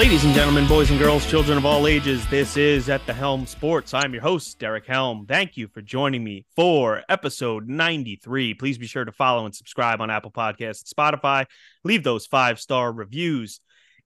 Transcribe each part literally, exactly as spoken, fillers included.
Ladies and gentlemen, boys and girls, children of all ages, this is At the Helm Sports. I'm your host, Derek Helm. Thank you for joining me for episode ninety-three. Please be sure to follow and subscribe on Apple Podcasts and Spotify. Leave those five-star reviews.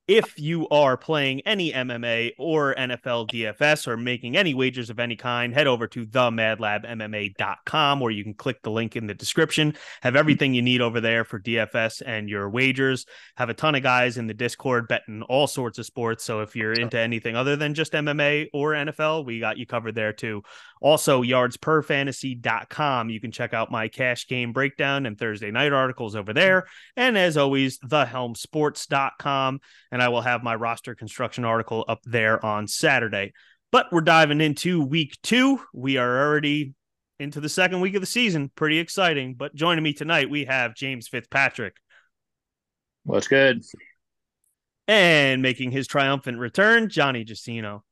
If you are playing any M M A or N F L D F S or making any wagers of any kind, head over to the mad lab M M A dot com, or you can click the link in the description. Have everything you need over there for D F S and your wagers. Have a ton of guys in the Discord betting all sorts of sports. So if you're into anything other than just M M A or N F L, we got you covered there too. Also, yards per fantasy dot com. You can check out my cash game breakdown and Thursday night articles over there. And as always, the helm sports dot com. And I will have my roster construction article up there on Saturday. But we're diving into week two. We are already into the second week of the season. Pretty exciting. But joining me tonight, we have James Fitzpatrick. What's good? And making his triumphant return, Johnny Giacino.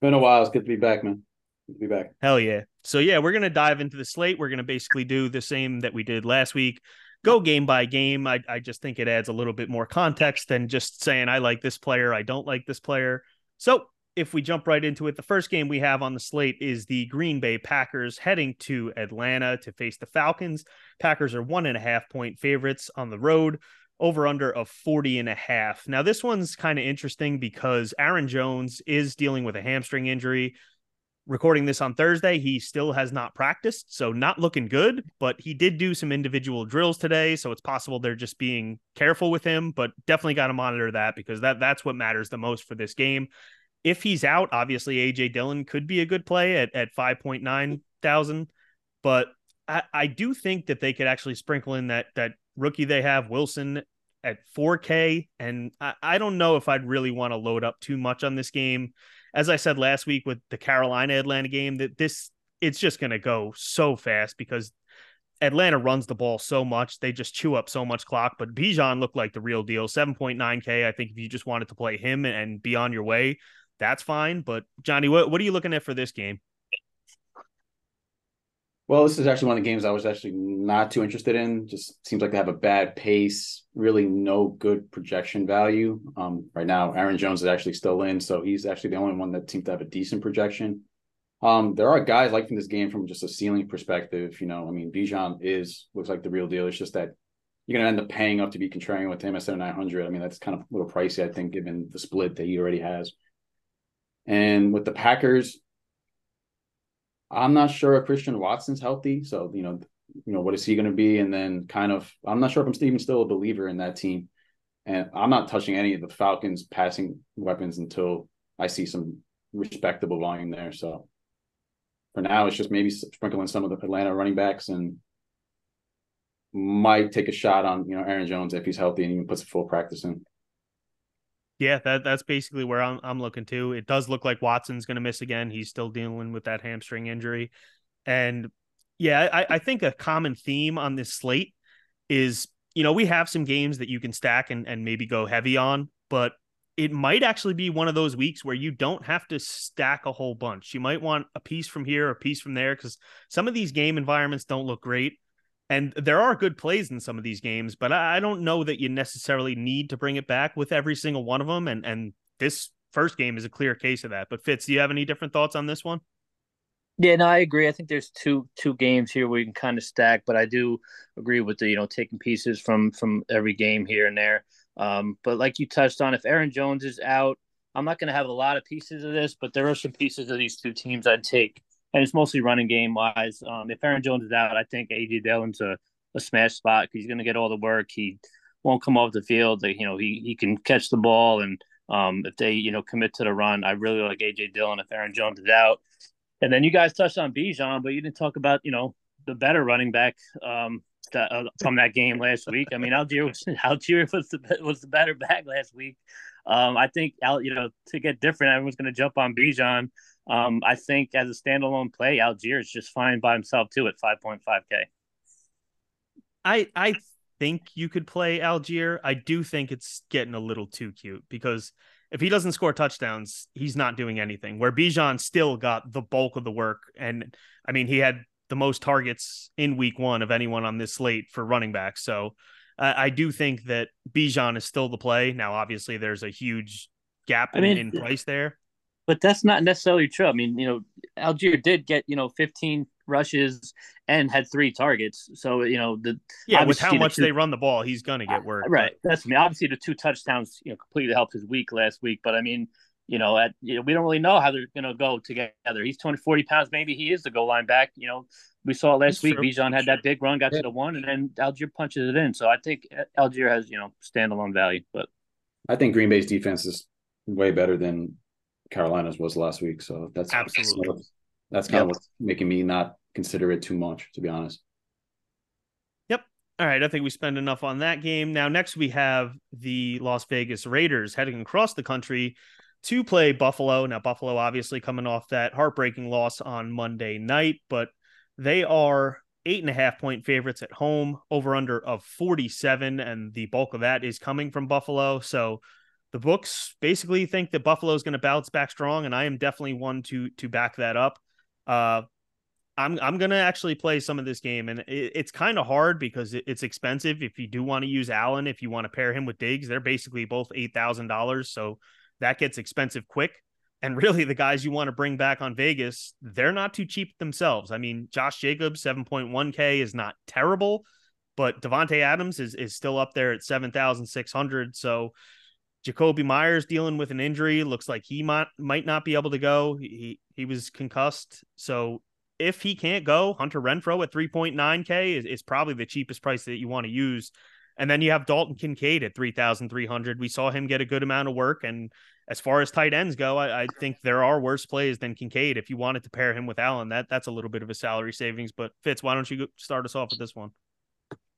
Been a while. It's good to be back, man. Good to be back. Hell yeah. So, yeah, we're going to dive into the slate. We're going to basically do the same that we did last week. Go game by game. I, I just think it adds a little bit more context than just saying, I like this player, I don't like this player. So if we jump right into it, the first game we have on the slate is the Green Bay Packers heading to Atlanta to face the Falcons. Packers are one and a half point favorites on the road, over under of forty and a half. Now this one's kind of interesting because Aaron Jones is dealing with a hamstring injury. Recording this on Thursday, he still has not practiced, so not looking good, but he did do some individual drills today, so it's possible they're just being careful with him, but definitely got to monitor that because that that's what matters the most for this game. If he's out, obviously A J Dillon could be a good play at, at five point nine thousand, but I, I do think that they could actually sprinkle in that that rookie they have, Wilson, at four K, and I, I don't know if I'd really want to load up too much on this game. As I said last week with the Carolina Atlanta game, that this it's just going to go so fast because Atlanta runs the ball so much. They just chew up so much clock, but Bijan looked like the real deal. seven point nine K. I think if you just wanted to play him and be on your way, that's fine. But Johnny, what, what are you looking at for this game? Well, this is actually one of the games I was actually not too interested in. Just seems like they have a bad pace, really no good projection value. Um, right now, Aaron Jones is actually still in, so he's actually the only one that seems to have a decent projection. Um, there are guys liking this game from just a ceiling perspective. You know, I mean, Bijan is, looks like the real deal. It's just that you're going to end up paying up to be contrarian with him at seventy-nine hundred. I mean, that's kind of a little pricey, I think, given the split that he already has. And with the Packers, I'm not sure if Christian Watson's healthy, so you know, you know what is he going to be? And then kind of, I'm not sure if I'm even still a believer in that team. And I'm not touching any of the Falcons' passing weapons until I see some respectable volume there. So for now, it's just maybe sprinkling some of the Atlanta running backs and might take a shot on you know Aaron Jones if he's healthy and even puts a full practice in. Yeah, that, that's basically where I'm, I'm looking to. It does look like Watson's going to miss again. He's still dealing with that hamstring injury. And yeah, I, I think a common theme on this slate is, you know, we have some games that you can stack and, and maybe go heavy on, but it might actually be one of those weeks where you don't have to stack a whole bunch. You might want a piece from here, a piece from there, because some of these game environments don't look great. And there are good plays in some of these games, but I don't know that you necessarily need to bring it back with every single one of them. And and this first game is a clear case of that. But Fitz, do you have any different thoughts on this one? Yeah, no, I agree. I think there's two two games here where you can kind of stack, but I do agree with the, you know, taking pieces from from every game here and there. Um, but like you touched on, if Aaron Jones is out, I'm not going to have a lot of pieces of this, but there are some pieces of these two teams I'd take. And it's mostly running game-wise. Um, if Aaron Jones is out, I think A J Dillon's a, a smash spot. He's going to get all the work. He won't come off the field. Like, you know, he he can catch the ball. And um, if they, you know, commit to the run, I really like A J Dillon if Aaron Jones is out. And then you guys touched on Bijan, but you didn't talk about, you know, the better running back um, that, uh, from that game last week. I mean, Algier was, Algier was, the, was the better back last week. Um, I think, you know, to get different, everyone's going to jump on Bijan. Um, I think as a standalone play, Algier is just fine by himself too at five point five K. I I think you could play Algier. I do think it's getting a little too cute because if he doesn't score touchdowns, he's not doing anything. Where Bijan still got the bulk of the work, and I mean he had the most targets in week one of anyone on this slate for running back. So uh, I do think that Bijan is still the play. Now, obviously, there's a huge gap I mean, in, in price there. But that's not necessarily true. I mean, you know, Algier did get, you know, fifteen rushes and had three targets. So, you know, the yeah, with how much the two, they run the ball, he's going to get worked. Right. But. That's I mean, obviously the two touchdowns, you know, completely helped his week last week. But I mean, you know, at you know, we don't really know how they're going to go together. He's two hundred forty pounds. Maybe he is the goal line back. You know, we saw last that's week. True. Bijan had that big run, got yeah. to the one, and then Algier punches it in. So I think Algier has, you know, standalone value. But I think Green Bay's defense is way better than Carolina's was last week. So that's absolutely that's, that's kind yep. of what's making me not consider it too much, to be honest. Yep. All right. I think we spend enough on that game. Now, next we have the Las Vegas Raiders heading across the country to play Buffalo. Now, Buffalo obviously coming off that heartbreaking loss on Monday night, but they are eight and a half point favorites at home, over under of forty-seven. And the bulk of that is coming from Buffalo. So the books basically think that Buffalo is going to bounce back strong, and I am definitely one to to back that up. Uh, I'm I'm going to actually play some of this game, and it, it's kind of hard because it, it's expensive. If you do want to use Allen, if you want to pair him with Diggs, they're basically both eight thousand dollars, so that gets expensive quick. And really, the guys you want to bring back on Vegas, they're not too cheap themselves. I mean, Josh Jacobs, seven point one K is not terrible, but Davante Adams is is still up there at seven thousand six hundred, so Jacoby Myers dealing with an injury. Looks like he might, might not be able to go. He he was concussed. So if he can't go, Hunter Renfrow at three point nine K is, is probably the cheapest price that you want to use. And then you have Dalton Kincaid at three thousand three hundred. We saw him get a good amount of work. And as far as tight ends go, I, I think there are worse plays than Kincaid. If you wanted to pair him with Allen, that, that's a little bit of a salary savings. But Fitz, why don't you start us off with this one?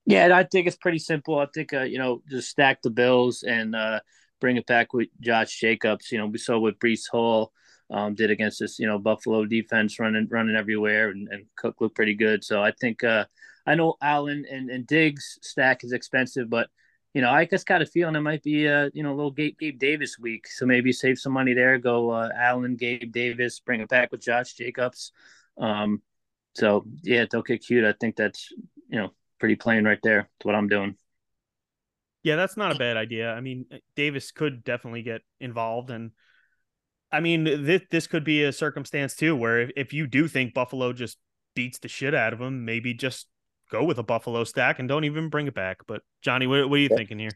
Yeah, and I think it's pretty simple. I think, uh, you know, just stack the Bills and uh, – bring it back with Josh Jacobs. You know, we saw what Breece Hall um, did against this, you know, Buffalo defense running running everywhere, and, and Cook looked pretty good. So I think uh, I know Allen and, and Diggs stack is expensive, but, you know, I just got a feeling it might be, uh, you know, a little Gabe, Gabe Davis week. So maybe save some money there, go uh, Allen, Gabe Davis, bring it back with Josh Jacobs. Um, so, yeah, don't get cute. I think that's, you know, pretty plain right there. That's what I'm doing. Yeah, that's not a bad idea. I mean, Davis could definitely get involved. And I mean, this, this could be a circumstance too, where if, if you do think Buffalo just beats the shit out of them, maybe just go with a Buffalo stack and don't even bring it back. But Johnny, what, what are you yeah. thinking here?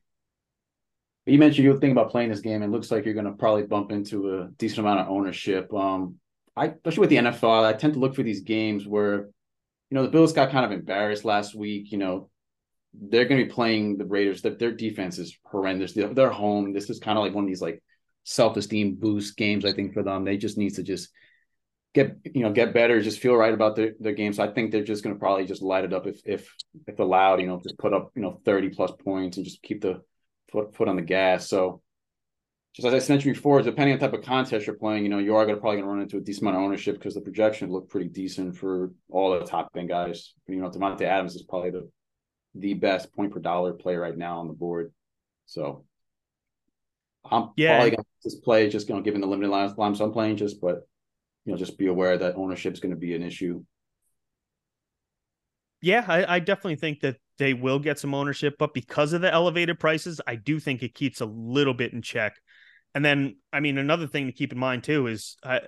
You mentioned you were thinking about playing this game. It looks like you're going to probably bump into a decent amount of ownership. Um, I, especially with the N F L, I tend to look for these games where, you know, the Bills got kind of embarrassed last week, you know, they're going to be playing the Raiders. Their, their defense is horrendous. They're, they're home. This is kind of like one of these like self-esteem boost games, I think, for them. They just need to just get, you know, get better, just feel right about their, their game. So I think they're just going to probably just light it up if, if, if allowed, you know, just put up, you know, thirty plus points and just keep the foot, foot on the gas. So just as I mentioned before, depending on the type of contest you're playing, you know, you are going to probably going to run into a decent amount of ownership because the projection looked pretty decent for all the top end guys. You know, Davante Adams is probably the, the best point per dollar play right now on the board. So I'm yeah. probably going to just play, just, you know, given the limited line, line so I'm playing just, but, you know, just be aware that ownership is going to be an issue. Yeah, I, I definitely think that they will get some ownership, but because of the elevated prices, I do think it keeps a little bit in check. And then, I mean, another thing to keep in mind too, is uh,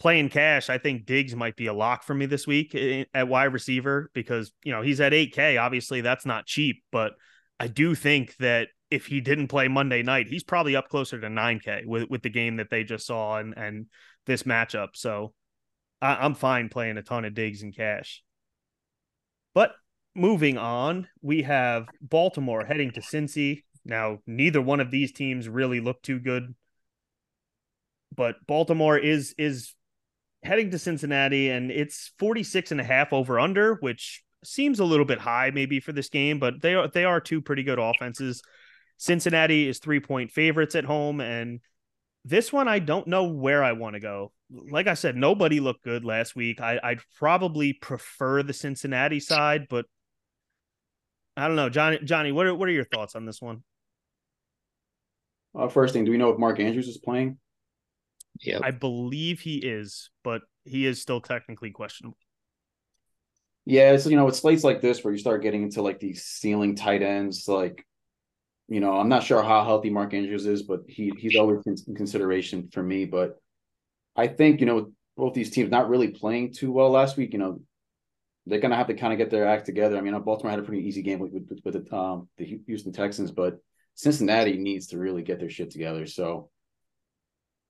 playing cash. I think Diggs might be a lock for me this week at wide receiver because, you know, he's at eight K. Obviously, that's not cheap, but I do think that if he didn't play Monday night, he's probably up closer to nine K with, with the game that they just saw and, and this matchup. So I, I'm fine playing a ton of Diggs in cash. But moving on, we have Baltimore heading to Cincy. Now, neither one of these teams really look too good, but Baltimore is is. heading to Cincinnati, and it's forty-six and a half over under, which seems a little bit high maybe for this game, but they are, they are two pretty good offenses. Cincinnati is three point favorites at home. And this one, I don't know where I want to go. Like I said, nobody looked good last week. I, I'd probably prefer the Cincinnati side, but I don't know. Johnny, Johnny, what are, what are your thoughts on this one? Uh, first thing, do we know if Mark Andrews is playing? Yeah, I believe he is, but he is still technically questionable. Yeah, so, you know, with slates like this where you start getting into like these ceiling tight ends, like you know, I'm not sure how healthy Mark Andrews is, but he he's always in consideration for me. But I think, you know, both these teams not really playing too well last week, you know, they're going to have to kind of get their act together. I mean, Baltimore had a pretty easy game with, with, with the, um, the Houston Texans, but Cincinnati needs to really get their shit together. So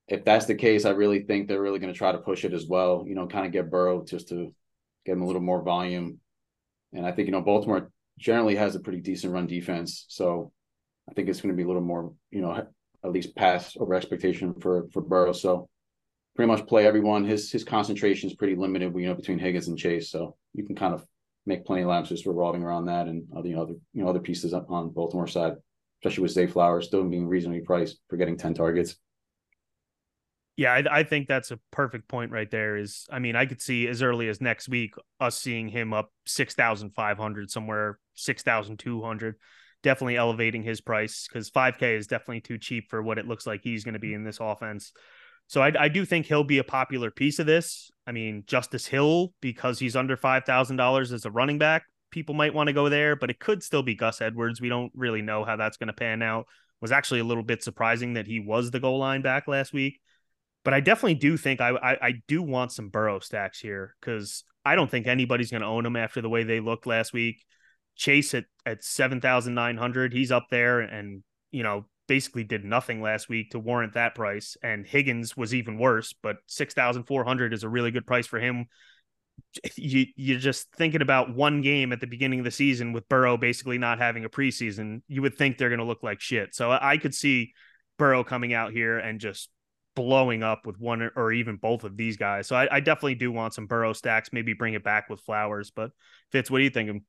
if that's the case, I really think they're really going to try to push it as well, you know, kind of get Burrow just to get him a little more volume. And I think, you know, Baltimore generally has a pretty decent run defense. So I think it's going to be a little more, you know, at least pass over expectation for, for Burrow. So pretty much play everyone. His his concentration is pretty limited, you know, between Higgins and Chase. So you can kind of make plenty of lapses revolving around that and other, you know, other, you know, other pieces on Baltimore side, especially with Zay Flowers still being reasonably priced for getting ten targets. Yeah, I, I think that's a perfect point right there. Is, I mean, I could see as early as next week us seeing him up six thousand five hundred somewhere, six thousand two hundred, definitely elevating his price because five K is definitely too cheap for what it looks like he's going to be in this offense. So I, I do think he'll be a popular piece of this. I mean, Justice Hill, because he's under five thousand dollars as a running back, people might want to go there, but it could still be Gus Edwards. We don't really know how that's going to pan out. It was actually a little bit surprising that he was the goal line back last week. But I definitely do think I I, I do want some Burrow stacks here because I don't think anybody's going to own him after the way they looked last week. Chase at, at seven thousand nine hundred, he's up there and, you know, basically did nothing last week to warrant that price. And Higgins was even worse, but six thousand four hundred is a really good price for him. You, you're just thinking about one game at the beginning of the season with Burrow basically not having a preseason. You would think they're going to look like shit. So I could see Burrow coming out here and just blowing up with one or even both of these guys. So I, I definitely do want some Burrow stacks, maybe bring it back with Flowers. But Fitz, what are you thinking?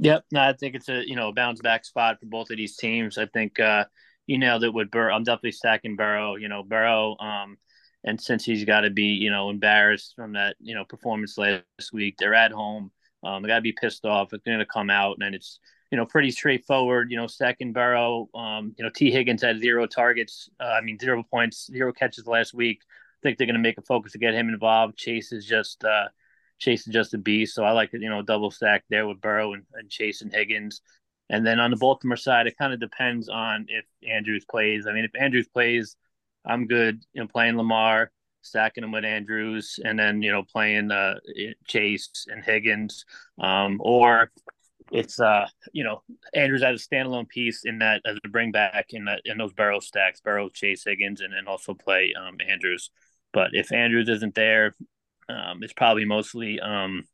Yep. No, I think it's a, you know, bounce back spot for both of these teams. I think, uh, you nailed it with Burrow. I'm definitely stacking Burrow, you know, Burrow. Um, and since he's got to be, you know, embarrassed from that, you know, performance last week, they're at home. Um, they got to be pissed off. It's going to come out and it's, you know, pretty straightforward, you know, stacking Burrow. Um, you know, Tee Higgins had zero targets. Uh, I mean, zero points, zero catches last week. I think they're going to make a focus to get him involved. Chase is just, uh, Chase is just a beast, so I like to, you know, double stack there with Burrow and, and Chase and Higgins. And then on the Baltimore side, it kind of depends on if Andrews plays. I mean, if Andrews plays, I'm good, you know, playing Lamar, stacking him with Andrews, and then, you know, playing uh, Chase and Higgins. Um, or it's, uh, you know, Andrews as a standalone piece in that as a bring back in, that, in those Burrow stacks, Burrow, Chase, Higgins, and then also play um, Andrews. But if Andrews isn't there, Um, it's probably mostly um,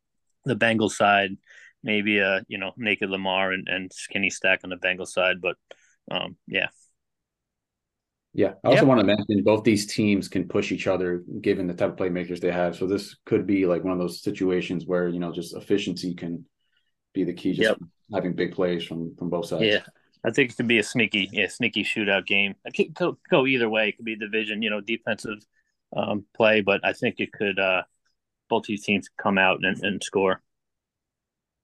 the Bengals side, maybe a uh, you know naked Lamar and, and skinny stack on the Bengals side, but um, yeah, yeah. I also yep. want to mention both these teams can push each other given the type of playmakers they have. So this could be like one of those situations where you know just efficiency can be the key, just yep. having big plays from from both sides. Yeah, I think it could be a sneaky, yeah, sneaky shootout game. It could go, go either way. It could be a division, you know, defensive um, play, but I think it could. Uh, Both these teams come out and, and score.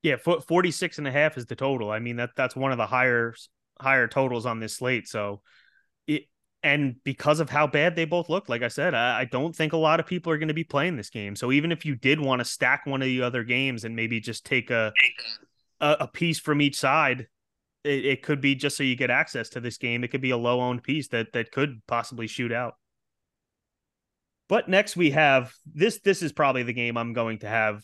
Yeah, forty-six and a half is the total. I mean, that that's one of the higher higher totals on this slate. So, it, and because of how bad they both look, like I said, I, I don't think a lot of people are going to be playing this game. So even if you did want to stack one of the other games and maybe just take a a, a piece from each side, it, it could be just so you get access to this game. It could be a low owned piece that that could possibly shoot out. But next we have this. This is probably the game I'm going to have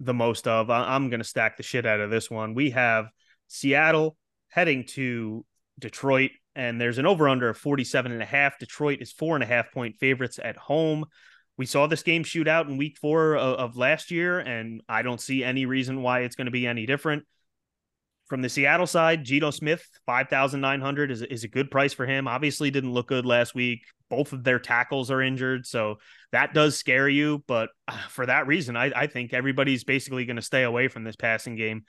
the most of. I'm going to stack the shit out of this one. We have Seattle heading to Detroit, and there's an over-under of forty-seven and a half. Detroit is four and a half point favorites at home. We saw this game shoot out in week four of, of last year, and I don't see any reason why it's going to be any different. From the Seattle side, Geno Smith, five thousand nine hundred is, is a good price for him. Obviously didn't look good last week. Both of their tackles are injured, so that does scare you. But for that reason, I, I think everybody's basically going to stay away from this passing game.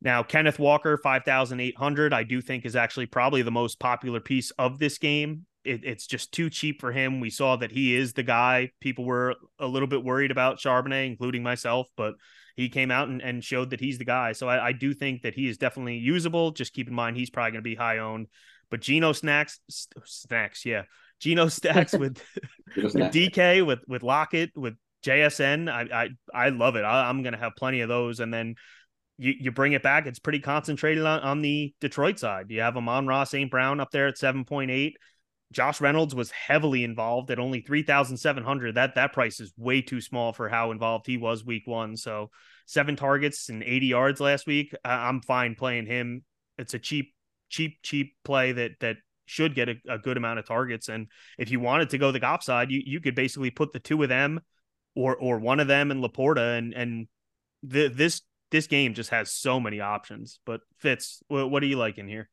Now, Kenneth Walker, five thousand eight hundred, I do think is actually probably the most popular piece of this game. It, it's just too cheap for him. We saw that he is the guy. People were a little bit worried about Charbonnet, including myself, but he came out and, and showed that he's the guy. So I, I do think that he is definitely usable. Just keep in mind, he's probably going to be high owned, but Geno snacks st- snacks. Yeah. Geno stacks with, with D K, with, with Lockett, with J S N. I, I, I love it. I, I'm going to have plenty of those. And then you, you bring it back. It's pretty concentrated on, on the Detroit side. You have Amon-Ra Saint Brown up there at seven point eight. Josh Reynolds was heavily involved at only three thousand seven hundred. That that price is way too small for how involved he was week one. So seven targets and eighty yards last week. Uh, I'm fine playing him. It's a cheap, cheap, cheap play that that should get a, a good amount of targets. And if you wanted to go the Goff side, you, you could basically put the two of them or or one of them in LaPorta. And, and the, this this game just has so many options. But Fitz, what, what are you liking here?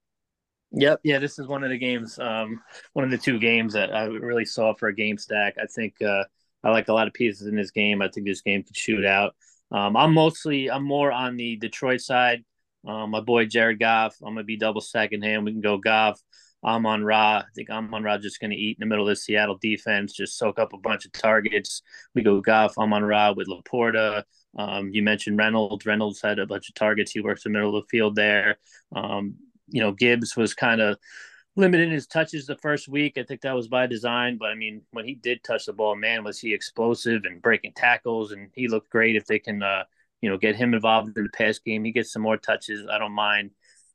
Yep. Yeah, this is one of the games, um, one of the two games that I really saw for a game stack. I think uh, I like a lot of pieces in this game. I think this game could shoot out. Um, I'm mostly, I'm more on the Detroit side. Um, my boy Jared Goff, I'm going to be double stacking him. We can go Goff. Amon-Ra. I think Amon-Ra just going to eat in the middle of the Seattle defense, just soak up a bunch of targets. We go Goff, Amon-Ra with LaPorta. Um, you mentioned Reynolds. Reynolds had a bunch of targets. He works in the middle of the field there. Um, you know, Gibbs was kind of limited in his touches the first week. I think that was by design. But, I mean, when he did touch the ball, man, was he explosive and breaking tackles. And he looked great. If they can, uh, you know, get him involved in the pass game, he gets some more touches. I don't mind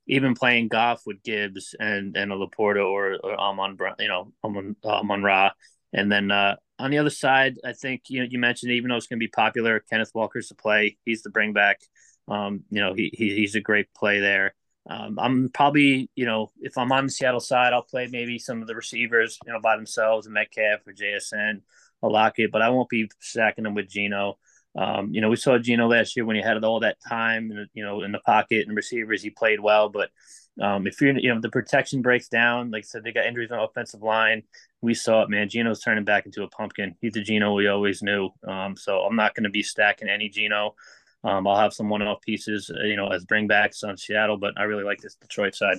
even playing Goff with Gibbs and, and a LaPorta or, or Amon, you know, Amon, Amon-Ra. And then uh, on the other side, I think, you know, you mentioned, even though it's going to be popular, Kenneth Walker's the play. He's the bring back. Um, you know, he, he he's a great play there. Um, I'm probably, you know, if I'm on the Seattle side, I'll play maybe some of the receivers, you know, by themselves, Metcalf or J S N or Lockett, but I won't be stacking them with Geno. Um, you know, we saw Geno last year when he had all that time, and, you know, in the pocket and receivers, he played well. But um, if you're, you know, the protection breaks down, like I said, they got injuries on the offensive line. We saw it, man. Geno's turning back into a pumpkin. He's the Geno we always knew. Um, so I'm not going to be stacking any Geno. Um, I'll have some one-off pieces, you know, as bringbacks on Seattle, but I really like this Detroit side.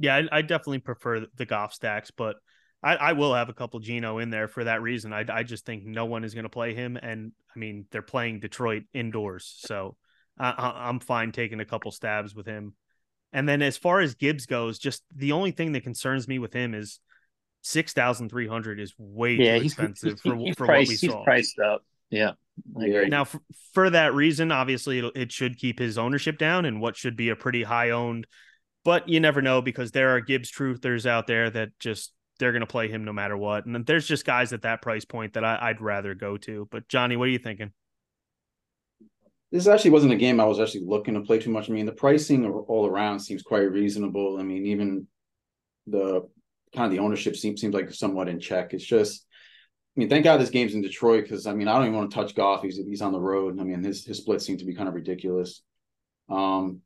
Yeah, I, I definitely prefer the Goff stacks, but I, I will have a couple Geno in there for that reason. I, I just think no one is going to play him, and I mean they're playing Detroit indoors, so I, I'm fine taking a couple stabs with him. And then as far as Gibbs goes, just the only thing that concerns me with him is six thousand three hundred is way yeah, too expensive he, he, for, for priced, what we saw. He's priced up. Yeah. I agree. Now, for, for that reason, obviously, it, it should keep his ownership down and what should be a pretty high owned. But you never know, because there are Gibbs truthers out there that just they're going to play him no matter what. And then there's just guys at that price point that I, I'd rather go to. But Johnny, what are you thinking? This actually wasn't a game I was actually looking to play too much. I mean, the pricing all around seems quite reasonable. I mean, even the kind of the ownership seems, seems like somewhat in check. It's just, I mean, thank God this game's in Detroit, because, I mean, I don't even want to touch Goff. He's, he's on the road. I mean, his, his splits seem to be kind of ridiculous. Um,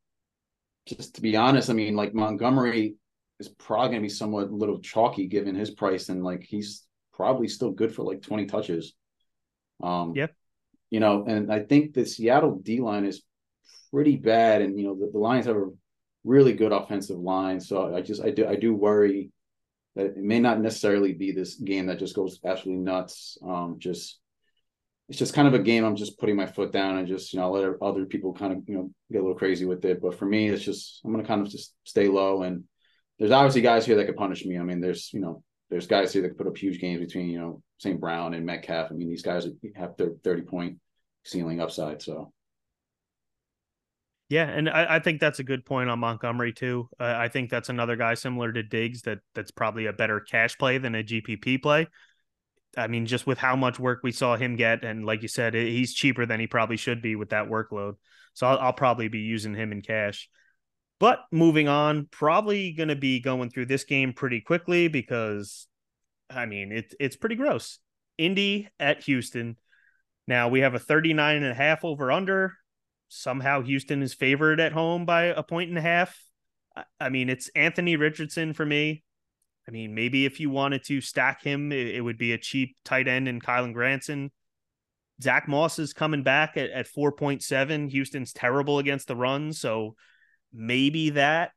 just to be honest, I mean, like, Montgomery is probably going to be somewhat a little chalky given his price, and, like, he's probably still good for, like, twenty touches. Um, yep. You know, and I think the Seattle D-line is pretty bad, and, you know, the, the Lions have a really good offensive line, so I just I do I do worry – it may not necessarily be this game that just goes absolutely nuts. Um, just it's just kind of a game I'm just putting my foot down and just, you know, let other people kind of, you know, get a little crazy with it. But for me, it's just I'm going to kind of just stay low. And there's obviously guys here that could punish me. I mean, there's, you know, there's guys here that could put up huge games between, you know, Saint Brown and Metcalf. I mean, these guys have their thirty-point ceiling upside, so. Yeah, and I, I think that's a good point on Montgomery, too. Uh, I think that's another guy similar to Diggs that that's probably a better cash play than a G P P play. I mean, just with how much work we saw him get, and like you said, it, he's cheaper than he probably should be with that workload. So I'll, I'll probably be using him in cash. But moving on, probably going to be going through this game pretty quickly because, I mean, it, it's pretty gross. Indy at Houston. Now, we have a thirty-nine and a half over-under. Somehow Houston is favored at home by a point and a half. I mean, it's Anthony Richardson for me. I mean, maybe if you wanted to stack him, it would be a cheap tight end in Kylan Granson. Zach Moss is coming back at, at four point seven. Houston's terrible against the run, so maybe that.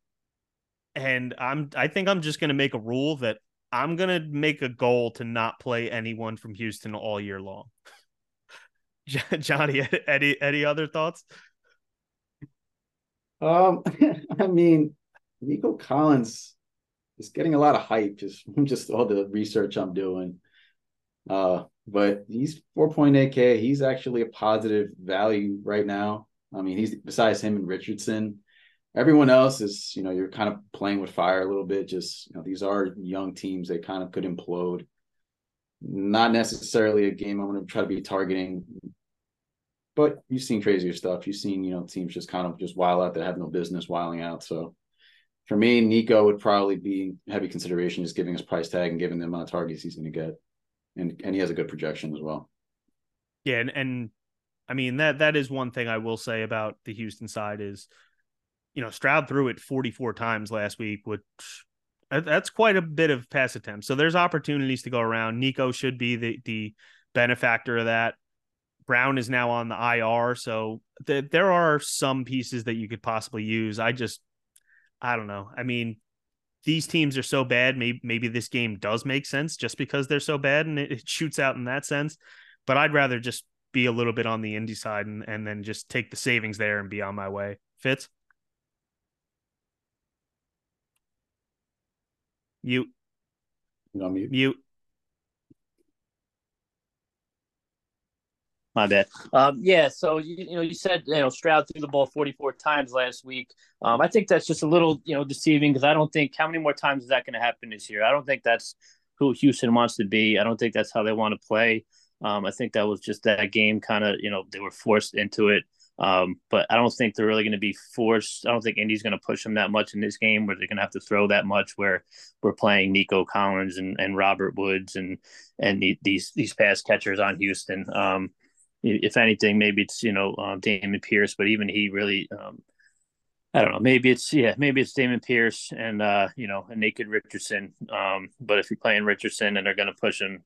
And I'm, I think I'm just going to make a rule that I'm going to make a goal to not play anyone from Houston all year long. Johnny, any any other thoughts? Um, I mean, Nico Collins is getting a lot of hype. Just just all the research I'm doing, uh, but he's four point eight K. He's actually a positive value right now. I mean, he's besides him and Richardson, everyone else is, you know, you're kind of playing with fire a little bit. Just, you know, these are young teams. They kind of could implode. Not necessarily a game I'm going to try to be targeting, but you've seen crazier stuff. You've seen, you know, teams just kind of just wild out that have no business wilding out. So for me, Nico would probably be heavy consideration, just giving his price tag and giving the amount of targets he's going to get. And and he has a good projection as well. Yeah. And, and I mean, that, that is one thing I will say about the Houston side is, you know, Stroud threw it forty-four times last week, which that's quite a bit of pass attempts. So there's opportunities to go around. Nico should be the, the benefactor of that. Brown is now on the I R. So th- there are some pieces that you could possibly use. I just, I don't know. I mean, these teams are so bad. Maybe, maybe this game does make sense just because they're so bad and it, it shoots out in that sense, but I'd rather just be a little bit on the Indy side and, and then just take the savings there and be on my way. Fitz? Mute. No, mute. Mute. My bad. Um, yeah, so, you, you know, you said, you know, Stroud threw the ball forty-four times last week. Um, I think that's just a little, you know, deceiving because I don't think – how many more times is that going to happen this year? I don't think that's who Houston wants to be. I don't think that's how they want to play. Um, I think that was just that game kind of, you know, they were forced into it. Um, but I don't think they're really going to be forced. I don't think Indy's going to push them that much in this game where they're going to have to throw that much where we're playing Nico Collins and, and Robert Woods and and the, these these pass catchers on Houston. Um, if anything, maybe it's, you know, um, Damon Pierce, but even he really, um, I don't know, maybe it's, yeah, maybe it's Damon Pierce and, uh, you know, a naked Richardson. Um, but if you're playing Richardson and they're going to push him,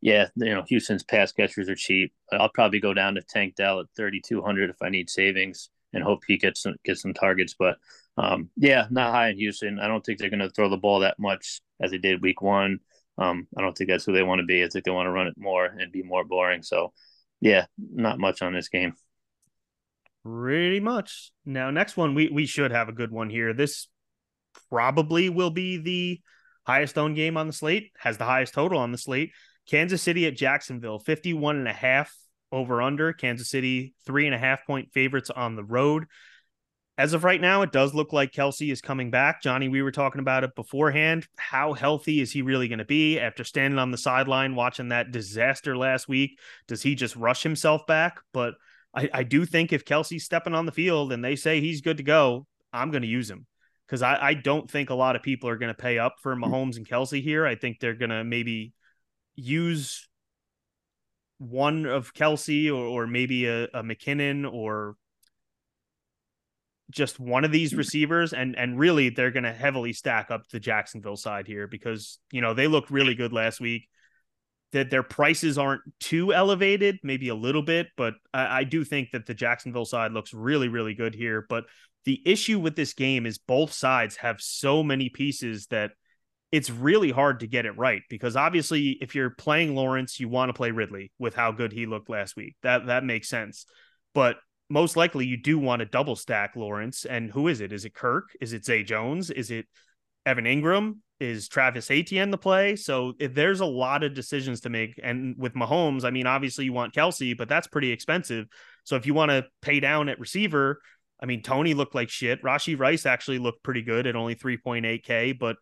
yeah, you know, Houston's pass catchers are cheap. I'll probably go down to Tank Dell at thirty-two hundred if I need savings and hope he gets some, gets some targets. But, um, yeah, not high in Houston. I don't think they're going to throw the ball that much as they did week one. Um, I don't think that's who they want to be. I think they want to run it more and be more boring. So, yeah, not much on this game. Pretty much. Now, next one, we, we should have a good one here. This probably will be the highest owned game on the slate, has the highest total on the slate. Kansas City at Jacksonville, fifty-one and a half over under. Kansas City, three and a half point favorites on the road. As of right now, it does look like Kelce is coming back. Johnny, we were talking about it beforehand. How healthy is he really going to be after standing on the sideline watching that disaster last week? Does he just rush himself back? But I, I do think if Kelce's stepping on the field and they say he's good to go, I'm going to use him. Because I, I don't think a lot of people are going to pay up for Mahomes and Kelce here. I think they're going to maybe use one of Kelce or, or maybe a, a McKinnon or just one of these receivers. And, and really they're going to heavily stack up the Jacksonville side here because, you know, they looked really good last week. That their prices aren't too elevated, maybe a little bit, but I, I do think that the Jacksonville side looks really, really good here. But the issue with this game is both sides have so many pieces that it's really hard to get it right because obviously if you're playing Lawrence, you want to play Ridley with how good he looked last week. That that makes sense. But most likely you do want to double stack Lawrence. And who is it? Is it Kirk? Is it Zay Jones? Is it Evan Ingram? Is Travis Etienne the play? So if there's a lot of decisions to make. And with Mahomes, I mean, obviously you want Kelce, but that's pretty expensive. So if you want to pay down at receiver, I mean, Tony looked like shit. Rashee Rice actually looked pretty good at only three point eight K, but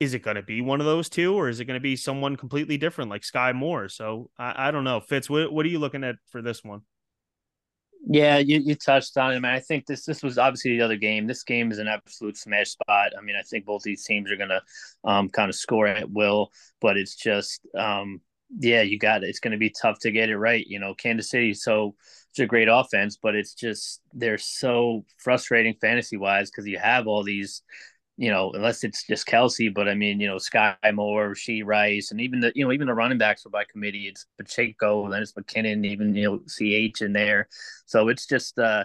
is it going to be one of those two, or is it going to be someone completely different like Sky Moore? So I, I don't know. Fitz, what, what are you looking at for this one? Yeah, you, you touched on it, man. I think this this was obviously the other game. This game is an absolute smash spot. I mean, I think both these teams are going to um, kind of score at will, but it's just, um, yeah, you got it. It's going to be tough to get it right. You know, Kansas City, so it's a great offense, but it's just they're so frustrating fantasy-wise because you have all these – you know, unless it's just Kelce, but I mean, you know, Sky Moore, Rashee Rice, and even the, you know, even the running backs are by committee. It's Pacheco, then it's McKinnon, even, you know, C H in there. So it's just, uh,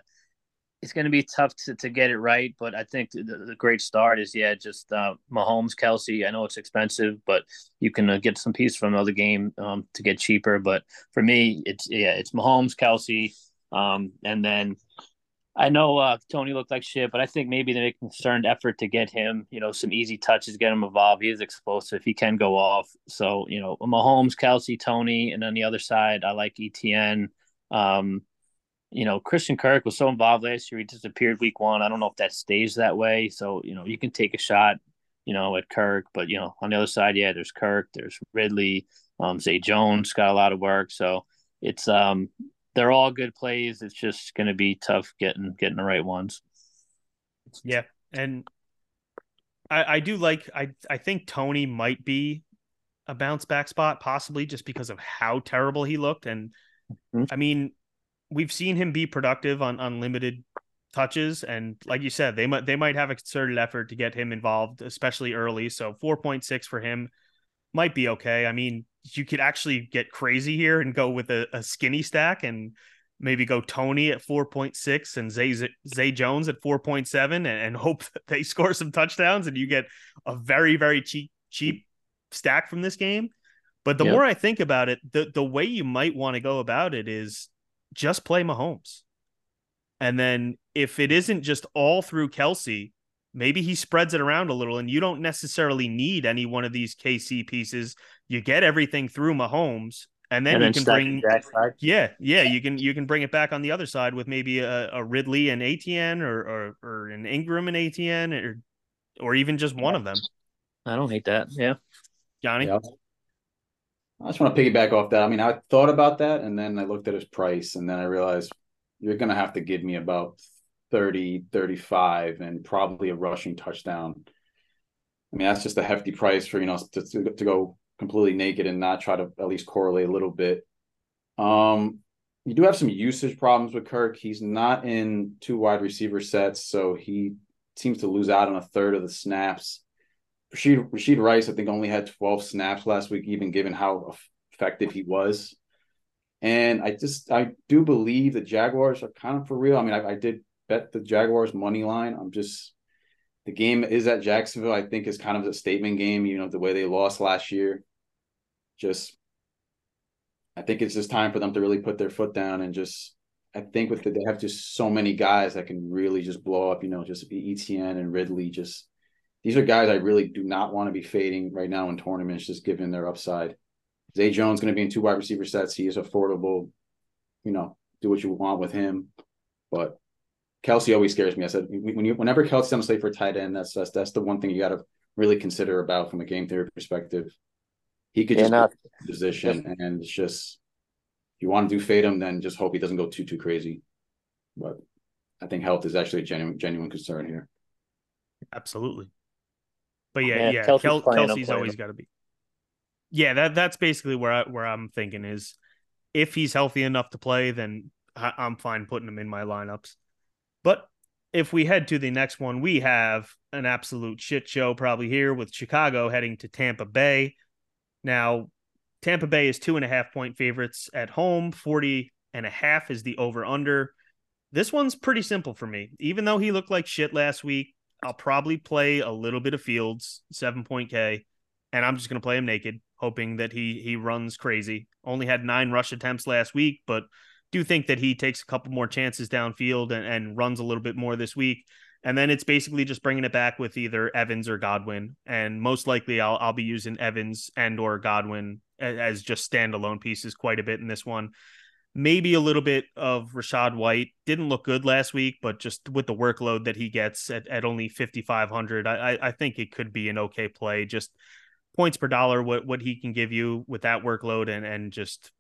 it's going to be tough to, to get it right. But I think the, the great start is, yeah, just uh, Mahomes, Kelce. I know it's expensive, but you can uh, get some piece from another game um, to get cheaper. But for me, it's, yeah, it's Mahomes, Kelce, um, and then, I know uh, Tony looked like shit, but I think maybe they make a concerned effort to get him, you know, some easy touches, get him involved. He is explosive. He can go off. So, you know, Mahomes, Kelce, Tony, and on the other side, I like Etienne. Um, you know, Christian Kirk was so involved last year. He disappeared week one. I don't know if that stays that way. So, you know, you can take a shot, you know, at Kirk. But, you know, on the other side, yeah, there's Kirk, there's Ridley, um, Zay Jones got a lot of work. So it's um, they're all good plays. It's just going to be tough getting getting the right ones. Yeah. And I, I do like I, I think Tony might be a bounce back spot, possibly just because of how terrible he looked. And mm-hmm. I mean, we've seen him be productive on unlimited touches. And like you said, they might, they might have a concerted effort to get him involved, especially early. So four point six for him might be okay. I mean, you could actually get crazy here and go with a, a skinny stack and maybe go Tony at four point six and Zay, Zay Jones at four point seven and, and hope that they score some touchdowns and you get a very, very cheap, cheap stack from this game. But the yep. more I think about it, the, the way you might want to go about it is just play Mahomes. And then if it isn't just all through Kelce, maybe he spreads it around a little and you don't necessarily need any one of these K C pieces. You get everything through Mahomes. And then, and then you can bring, yeah, yeah, you can, you can bring it back on the other side with maybe a, a Ridley and A T N or, or, or an Ingram and A T N or, or even just one of them. I don't hate that. Yeah. Johnny. Yeah. I just want to piggyback off that. I mean, I thought about that and then I looked at his price and then I realized you're going to have to give me about thirty, thirty-five and probably a rushing touchdown. I mean, that's just a hefty price for, you know, to, to, to go completely naked and not try to at least correlate a little bit. Um, you do have some usage problems with Kirk. He's not in two wide receiver sets, so he seems to lose out on a third of the snaps. Rashid, Rashid Rice, I think, only had twelve snaps last week, even given how effective he was. And I just, I do believe the Jaguars are kind of for real. I mean, I, I did bet the Jaguars money line. I'm just, the game is at Jacksonville. I think is kind of a statement game, you know, the way they lost last year. Just, I think it's just time for them to really put their foot down and just, I think with the, they have just so many guys that can really just blow up, you know, just Etienne and Ridley. Just, these are guys I really do not want to be fading right now in tournaments, just given their upside. Zay Jones going to be in two wide receiver sets. He is affordable. You know, do what you want with him. But Kelce always scares me. I said, when you, whenever Kelce's on the slate for tight end, that's, that's that's the one thing you got to really consider about from a game theory perspective. He could yeah, just not position, yeah. and it's just, if you want to do fade him, then just hope he doesn't go too, too crazy. But I think health is actually a genuine, genuine concern here. Absolutely. But yeah, yeah, yeah. Kelce's, Kel- Kelce's always got to be. Yeah, that that's basically where I, where I'm thinking is, if he's healthy enough to play, then I, I'm fine putting him in my lineups. But if we head to the next one, we have an absolute shit show probably here with Chicago heading to Tampa Bay. Now, Tampa Bay is two and a half point favorites at home. forty and a half is the over under. This one's pretty simple for me. Even though he looked like shit last week, I'll probably play a little bit of Fields, seven point K, and I'm just going to play him naked, hoping that he he runs crazy. Only had nine rush attempts last week, but do think that he takes a couple more chances downfield and, and runs a little bit more this week. And then it's basically just bringing it back with either Evans or Godwin. And most likely I'll, I'll be using Evans and or Godwin as, as just standalone pieces quite a bit in this one. Maybe a little bit of Rachaad White. Didn't look good last week, but just with the workload that he gets at, at only fifty-five hundred, I, I think it could be an okay play. Just points per dollar, what, what he can give you with that workload, and, and just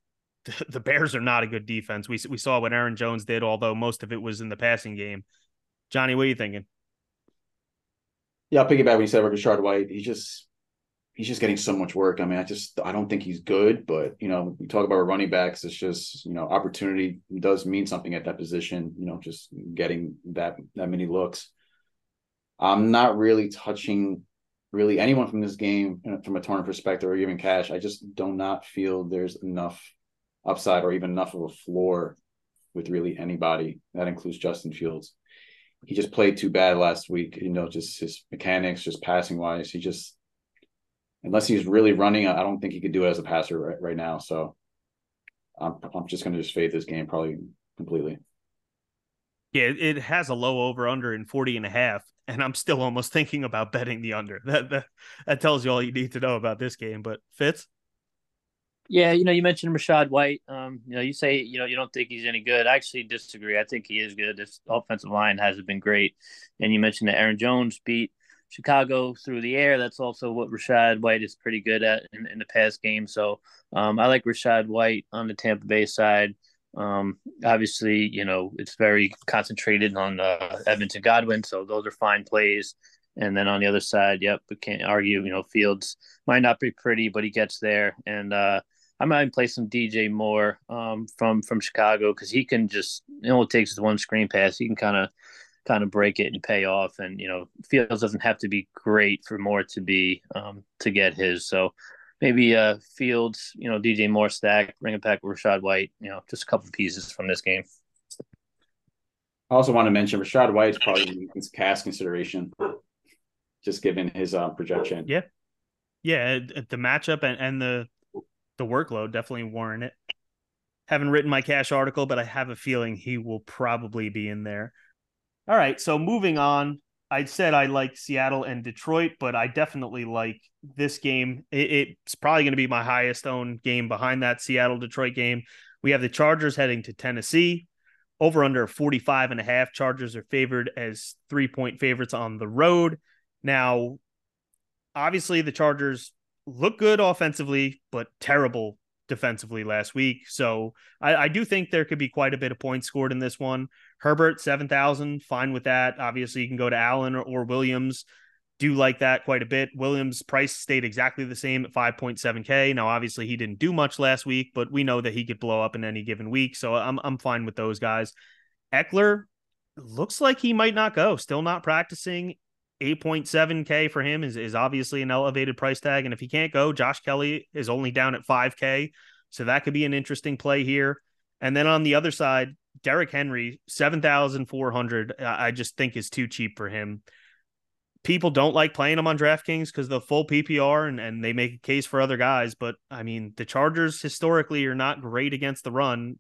the Bears are not a good defense. We we saw what Aaron Jones did, although most of it was in the passing game. Johnny, what are you thinking? Yeah, I'll piggyback when you said about Rachaad White. He's just he's just getting so much work. I mean, I just I don't think he's good, but you know, we talk about running backs. It's just, you know, opportunity does mean something at that position. You know, just getting that that many looks. I'm not really touching really anyone from this game from a tournament perspective or even cash. I just do not feel there's enough upside or even enough of a floor with really anybody. That includes Justin Fields. He just played too bad last week. You know, just his mechanics, just passing wise. He just, unless he's really running, I don't think he could do it as a passer right, right now. So I'm I'm just going to just fade this game probably completely. Yeah, it has a low over under in forty and a half, and I'm still almost thinking about betting the under. That that, that tells you all you need to know about this game. But Fitz? Yeah, you know, you mentioned Rachaad White. Um, you know, you say, you know, you don't think he's any good. I actually disagree. I think he is good. This offensive line hasn't been great. And you mentioned that Aaron Jones beat Chicago through the air. That's also what Rachaad White is pretty good at in, in the past game. So um, I like Rachaad White on the Tampa Bay side. Um, obviously, you know, it's very concentrated on uh, Evans and Godwin. So those are fine plays. And then on the other side, yep, we can't argue, you know, Fields might not be pretty, but he gets there. And uh, I might play some D J Moore um, from, from Chicago, because he can just, you know, all it takes is one screen pass. He can kind of kind of break it and pay off. And, you know, Fields doesn't have to be great for Moore to be um, to get his. So maybe uh, Fields, you know, D J Moore stack, bring it back with Rachaad White, you know, just a couple of pieces from this game. I also want to mention Rachaad White's probably his pass consideration, just given his uh, projection. Yeah. Yeah. The matchup and, and the, the workload definitely warrant it. Haven't written my cash article, but I have a feeling he will probably be in there. All right. So moving on, I said I like Seattle and Detroit, but I definitely like this game. It, it's probably going to be my highest owned game behind that Seattle Detroit game. We have the Chargers heading to Tennessee. Over under forty-five and a half. Chargers are favored as three point favorites on the road. Now, obviously, the Chargers look good offensively, but terrible defensively last week. So I, I do think there could be quite a bit of points scored in this one. Herbert, seven thousand, fine with that. Obviously, you can go to Allen or, or Williams. Do like that quite a bit. Williams' price stayed exactly the same at five point seven K. Now, obviously, he didn't do much last week, but we know that he could blow up in any given week. So I'm I'm fine with those guys. Eckler looks like he might not go. Still not practicing. eight point seven K for him is, is obviously an elevated price tag. And if he can't go, Josh Kelly is only down at five K. So that could be an interesting play here. And then on the other side, Derrick Henry, seven thousand four hundred, I just think is too cheap for him. People don't like playing him on DraftKings because the full P P R and, and they make a case for other guys. But I mean, the Chargers historically are not great against the run.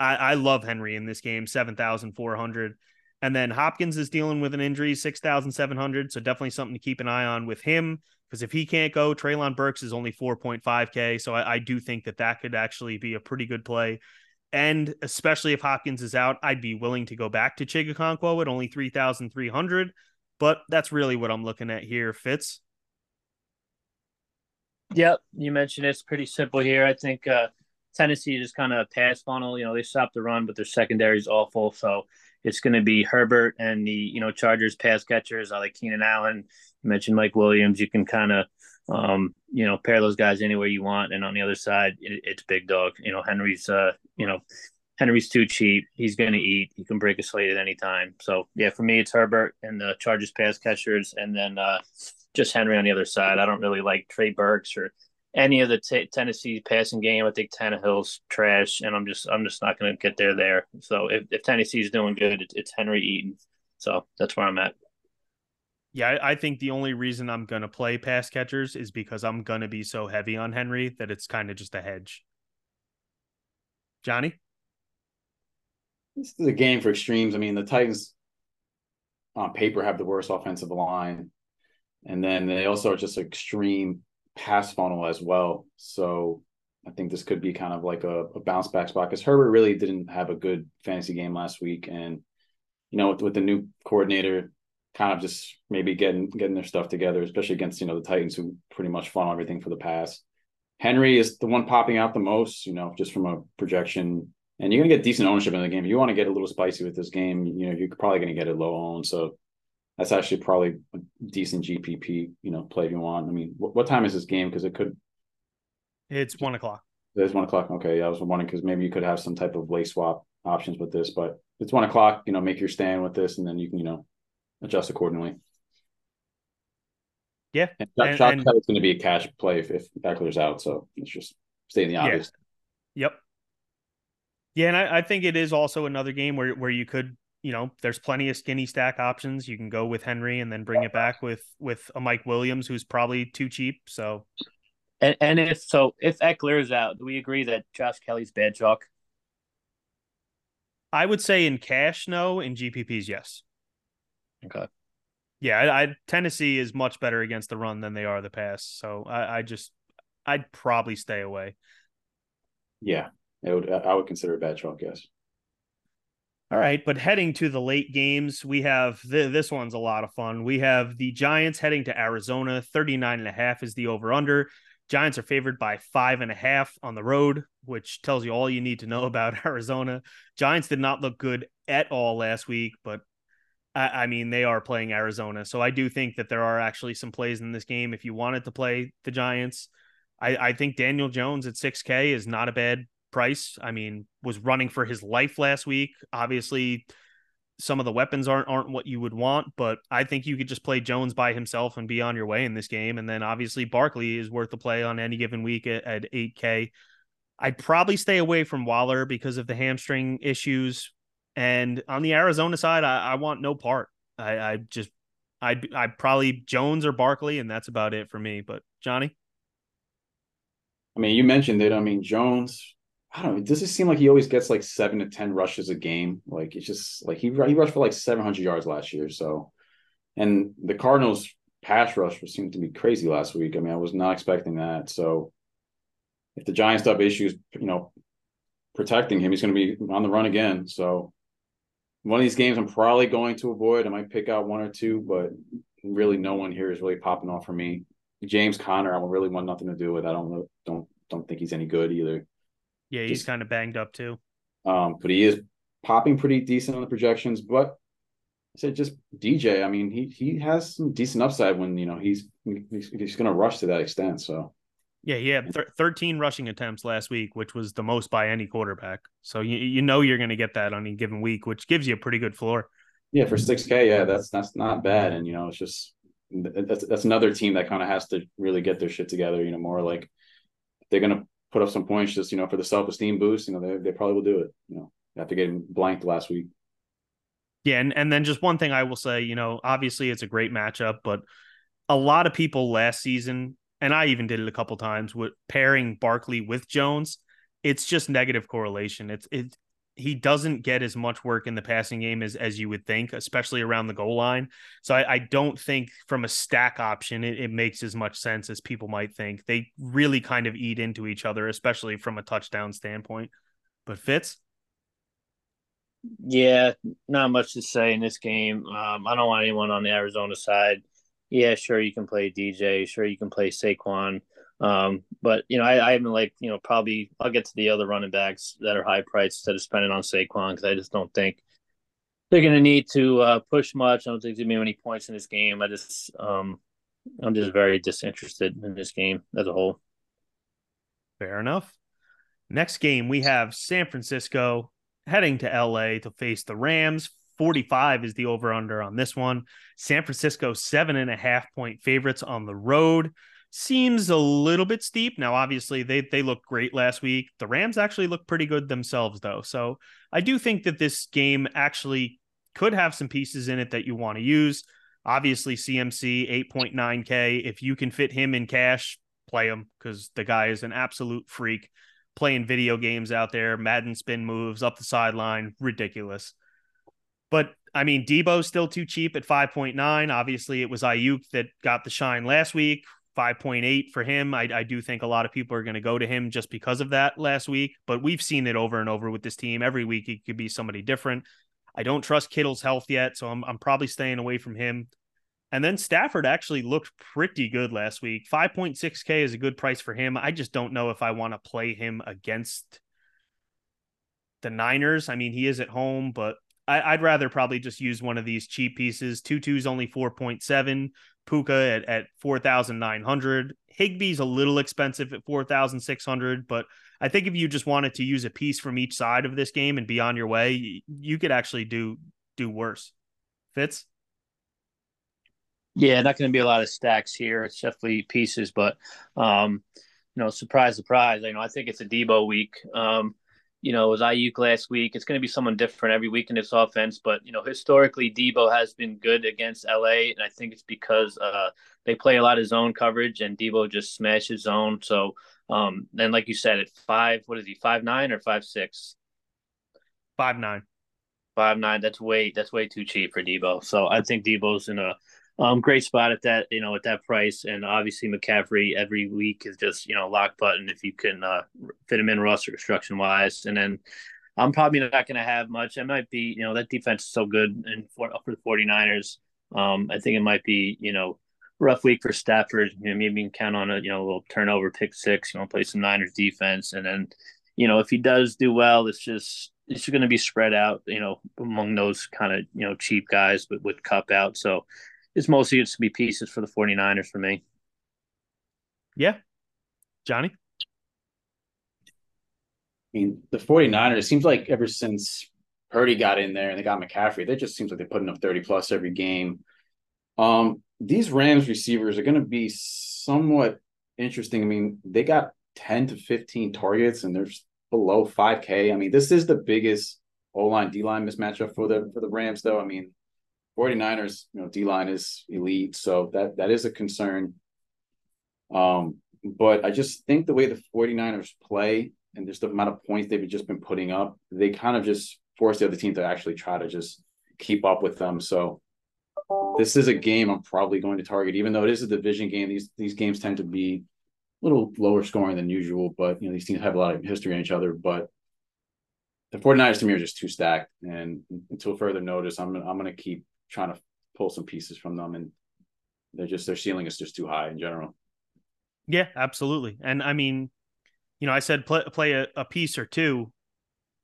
I, I love Henry in this game, seven thousand four hundred. And then Hopkins is dealing with an injury, six thousand seven hundred. So definitely something to keep an eye on with him, because if he can't go, Traylon Burks is only four point five K. So I, I do think that that could actually be a pretty good play. And especially if Hopkins is out, I'd be willing to go back to Chigakonkwo at only three thousand three hundred. But that's really what I'm looking at here. Fitz? Yep. You mentioned it's pretty simple here. I think uh, Tennessee is kind of a pass funnel. You know, they stopped the run, but their secondary is awful. So it's going to be Herbert and the, you know, Chargers pass catchers. I like Keenan Allen. You mentioned Mike Williams. You can kind of, um, you know, pair those guys anywhere you want. And on the other side, it, it's big dog. You know, Henry's, uh, you know, Henry's too cheap. He's going to eat. He can break a slate at any time. So, yeah, for me, it's Herbert and the Chargers pass catchers. And then uh, just Henry on the other side. I don't really like Trey Burks or any of the t- Tennessee passing game. I think Tannehill's trash, and I'm just I'm just not going to get there there. So if, if Tennessee's doing good, it, it's Henry Eaton. So that's where I'm at. Yeah, I, I think the only reason I'm going to play pass catchers is because I'm going to be so heavy on Henry that it's kind of just a hedge. Johnny? This is a game for extremes. I mean, the Titans on paper have the worst offensive line, and then they also are just extreme pass funnel as well. So I think this could be kind of like a, a bounce back spot, because Herbert really didn't have a good fantasy game last week. And, you know, with, with the new coordinator kind of just maybe getting, getting their stuff together, especially against, you know, the Titans, who pretty much funnel everything for the pass. Henry is the one popping out the most, you know, just from a projection, and you're going to get decent ownership in the game. If you want to get a little spicy with this game, you know, you're probably going to get it low owned. So that's actually probably a decent G P P, you know, play if you want. I mean, what, what time is this game? Because it could. It's one o'clock. It's one o'clock. Okay, yeah, I was wondering because maybe you could have some type of late swap options with this, but it's one o'clock. You know, make your stand with this, and then you can, you know, adjust accordingly. Yeah, and Josh Kelly's going to be a cash play if, if Eckler's out, so let's just stay in the obvious. Yeah. Yep. Yeah, and I, I think it is also another game where where you could. You know, there's plenty of skinny stack options. You can go with Henry and then bring it back with with a Mike Williams, who's probably too cheap. So, and, and if so, if Eckler is out, do we agree that Josh Kelly's bad chalk? I would say in cash, no. In G P Ps, yes. Okay. Yeah, I, I Tennessee is much better against the run than they are the pass. So I, I just, I'd probably stay away. Yeah, it would, I would consider a bad chalk, yes. All right, but heading to the late games, we have th- this one's a lot of fun. We have the Giants heading to Arizona. thirty-nine and a half is the over-under. Giants are favored by five and a half on the road, which tells you all you need to know about Arizona. Giants did not look good at all last week, but I, I mean, they are playing Arizona. So I do think that there are actually some plays in this game. If you wanted to play the Giants, I, I think Daniel Jones at six K is not a bad price. I mean, was running for his life last week. Obviously, some of the weapons aren't aren't what you would want, but I think you could just play Jones by himself and be on your way in this game. And then obviously Barkley is worth a play on any given week at, at eight K. I'd probably stay away from Waller because of the hamstring issues. And on the Arizona side, I, I want no part. I, I just, I'd, I'd probably Jones or Barkley, and that's about it for me. But Johnny? I mean, you mentioned it. I mean, Jones... I don't know. Does it seem like he always gets like seven to ten rushes a game? Like it's just like he he rushed for like seven hundred yards last year. So, and the Cardinals' pass rush seemed to be crazy last week. I mean, I was not expecting that. So, if the Giants have issues, you know, protecting him, he's going to be on the run again. So, one of these games, I'm probably going to avoid. I might pick out one or two, but really, no one here is really popping off for me. James Conner, I really want nothing to do with. I don't don't don't think he's any good either. Yeah, he's just kind of banged up too. Um, but he is popping pretty decent on the projections. But I said just D J. I mean, he he has some decent upside when you know he's he's, he's going to rush to that extent. So yeah, he had th- thirteen rushing attempts last week, which was the most by any quarterback. So you you know you're going to get that on any given week, which gives you a pretty good floor. Yeah, for six K, yeah, that's that's not bad. And you know, it's just that's that's another team that kind of has to really get their shit together. You know, more like they're going to put up some points just, you know, for the self-esteem boost, you know, they, they probably will do it, you know, after getting blanked last week. Yeah. And, and then just one thing I will say, you know, obviously it's a great matchup, but a lot of people last season, and I even did it a couple times with pairing Barkley with Jones. It's just negative correlation. It's, it, he doesn't get as much work in the passing game as, as you would think, especially around the goal line. So I, I don't think from a stack option, it, it makes as much sense as people might think. They really kind of eat into each other, especially from a touchdown standpoint. But Fitz? Yeah, not much to say in this game. Um, I don't want anyone on the Arizona side. Yeah, sure, you can play D J. Sure, you can play Saquon. Um, but, you know, I, I haven't like, you know, probably I'll get to the other running backs that are high priced that are spending on Saquon because I just don't think they're going to need to uh, push much. I don't think there's going to be many points in this game. I just, um, I'm just very disinterested in this game as a whole. Fair enough. Next game, we have San Francisco heading to L A to face the Rams. forty-five is the over under on this one. San Francisco, seven and a half point favorites on the road. Seems a little bit steep. Now, obviously, they they looked great last week. The Rams actually looked pretty good themselves, though. So I do think that this game actually could have some pieces in it that you want to use. Obviously, C M C, eight point nine K. If you can fit him in cash, play him because the guy is an absolute freak playing video games out there. Madden spin moves up the sideline. Ridiculous. But I mean, Debo's still too cheap at five point nine. Obviously, it was Ayuk that got the shine last week. five point eight for him. I, I do think a lot of people are going to go to him just because of that last week, but we've seen it over and over with this team. Every week it could be somebody different. I don't trust Kittle's health yet, so I'm I'm probably staying away from him. And then Stafford actually looked pretty good last week. five point six K is a good price for him. I just don't know if I want to play him against the Niners. I mean, he is at home, but I, I'd rather probably just use one of these cheap pieces. Tutu's only four point seven. Puka at, at four thousand nine hundred. Higbee's a little expensive at four thousand six hundred, but I think if you just wanted to use a piece from each side of this game and be on your way, you, you could actually do do worse. Fitz? Yeah, not going to be a lot of stacks here. It's definitely pieces, but, um, you know, surprise, surprise. You know, I think it's a Debo week. Um, you know, it was Ayuk last week. It's going to be someone different every week in this offense. But, you know, historically, Debo has been good against L A. And I think it's because uh, they play a lot of zone coverage and Debo just smashes zone. So, um, and like you said, at five, what is he, five nine or five six? five nine. five nine. That's way, that's way too cheap for Debo. So I think Debo's in a Um, great spot at that, you know, at that price. And obviously McCaffrey every week is just, you know, lock button if you can uh, fit him in roster construction wise. And then I'm probably not going to have much. I might be, you know, that defense is so good and for, for the 49ers. Um, I think it might be, you know, rough week for Stafford. You know, maybe you can count on a, you know, a little turnover, pick six, you know, play some Niners defense. And then, you know, if he does do well, it's just, it's going to be spread out, you know, among those kind of, you know, cheap guys, but with Cup out. So it's mostly just to be pieces for the 49ers for me. Yeah. Johnny? I mean, the 49ers, seems like ever since Purdy got in there and they got McCaffrey, they just seems like they're putting up thirty plus every game. Um, these Rams receivers are going to be somewhat interesting. I mean, they got ten to fifteen targets and they're below five K. I mean, this is the biggest O-line, D-line mismatch for the for the Rams, though. I mean, 49ers, you know, D-line is elite, so that that is a concern. Um, but I just think the way the 49ers play and just the amount of points they've just been putting up, they kind of just force the other team to actually try to just keep up with them. So this is a game I'm probably going to target, even though it is a division game. These these games tend to be a little lower scoring than usual, but, you know, these teams have a lot of history on each other. But the 49ers to me are just too stacked, and until further notice, I'm I'm going to keep trying to pull some pieces from them, and they're just their ceiling is just too high in general. Yeah, absolutely. And I mean, you know, I said play, play a, a piece or two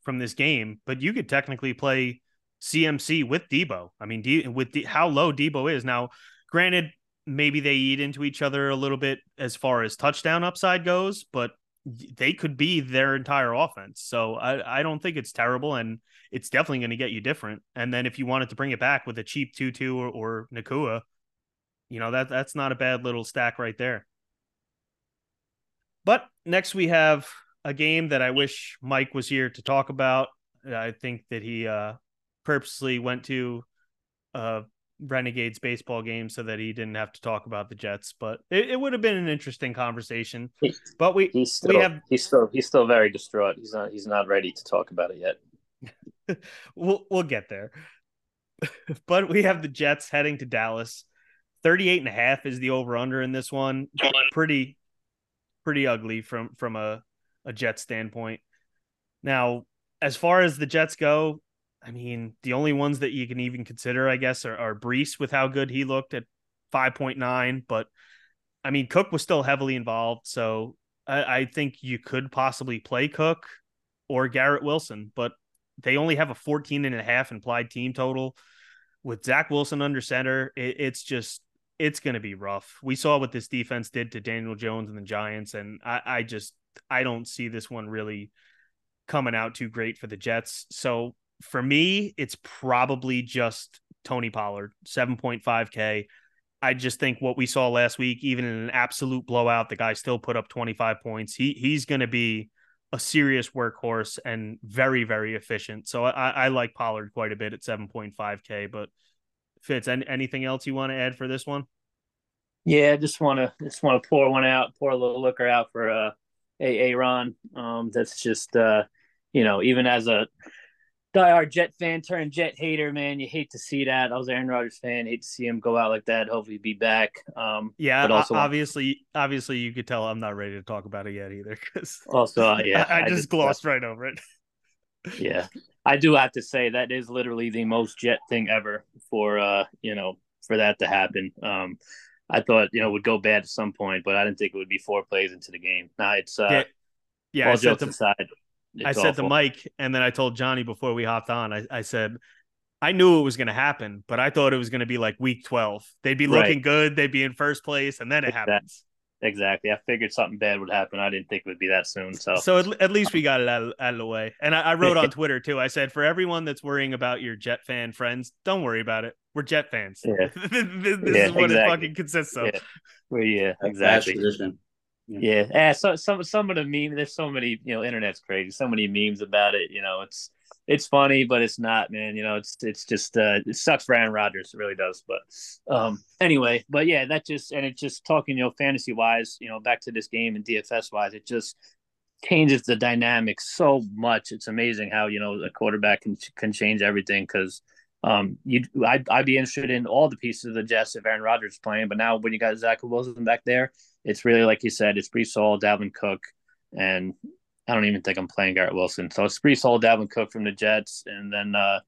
from this game, but you could technically play C M C with Debo. I mean, D, with D, how low Debo is now. Granted, maybe they eat into each other a little bit as far as touchdown upside goes, but they could be their entire offense. So I, I don't think it's terrible, and it's definitely going to get you different. And then if you wanted to bring it back with a cheap Tutu or, or Nakua, you know, that that's not a bad little stack right there. But next we have a game that I wish Mike was here to talk about. I think that he uh, purposely went to uh, Renegades baseball game so that he didn't have to talk about the Jets, but it, it would have been an interesting conversation. He, but we he's still, we have he's still he's still very distraught. He's not he's not ready to talk about it yet. we'll we'll get there. But we have the Jets heading to Dallas. thirty-eight and a half is the over under in this one. Pretty pretty ugly from from a a Jets standpoint. Now, as far as the Jets go, I mean, the only ones that you can even consider, I guess, are, are Breece with how good he looked at five point nine. But, I mean, Cook was still heavily involved. So I, I think you could possibly play Cook or Garrett Wilson. But they only have a fourteen and a half implied team total. With Zach Wilson under center, it, it's just – it's going to be rough. We saw what this defense did to Daniel Jones and the Giants, and I, I just – I don't see this one really coming out too great for the Jets. So – for me, it's probably just Tony Pollard, seven point five K. I just think what we saw last week, even in an absolute blowout, the guy still put up twenty-five points. He He's going to be a serious workhorse and very, very efficient. So I, I like Pollard quite a bit at seven point five K. But Fitz, anything else you want to add for this one? Yeah, I just want to just want to pour one out, pour a little looker out for uh, Aaron. Um, that's just, uh, you know, even as a – diehard Jet fan turned Jet hater, man. You hate to see that. I was an Aaron Rodgers fan. Hate to see him go out like that. Hopefully be back. Um, yeah, but also, obviously, obviously you could tell I'm not ready to talk about it yet either. Because also, uh, yeah, I, I, I just, just glossed uh, right over it. Yeah, I do have to say that is literally the most Jet thing ever for uh, you know, for that to happen. Um, I thought, you know, it would go bad at some point, but I didn't think it would be four plays into the game. Now it's uh, yeah, yeah all I jokes them- aside. It's I awful. Said to Mike, and then I told Johnny before we hopped on, I, I said, I knew it was going to happen, but I thought it was going to be like week twelve. They'd be looking right. good. They'd be in first place. And then it exactly. happens. Exactly. I figured something bad would happen. I didn't think it would be that soon. So, so at, at least we got it out of, out of the way. And I, I wrote on Twitter too. I said, for everyone that's worrying about your Jet fan friends, don't worry about it. We're Jet fans. Yeah. this this yeah, is what exactly. it fucking consists of. Yeah, well, yeah exactly. Yeah, yeah. So some some of the memes. There's so many, you know, internet's crazy. So many memes about it. You know, it's it's funny, but it's not, man. You know, it's it's just uh, it sucks for Aaron Rodgers. It really does. But um, anyway, but yeah, that just and it's just talking, you know, fantasy wise, you know, back to this game and D F S wise, it just changes the dynamic so much. It's amazing how, you know, a quarterback can can change everything because Um, you, I'd, I'd be interested in all the pieces of the Jets if Aaron Rodgers is playing. But now when you got Zach Wilson back there, it's really, like you said, it's Breece Hall, Dalvin Cook, and I don't even think I'm playing Garrett Wilson. So it's Breece Hall, Dalvin Cook from the Jets, and then uh,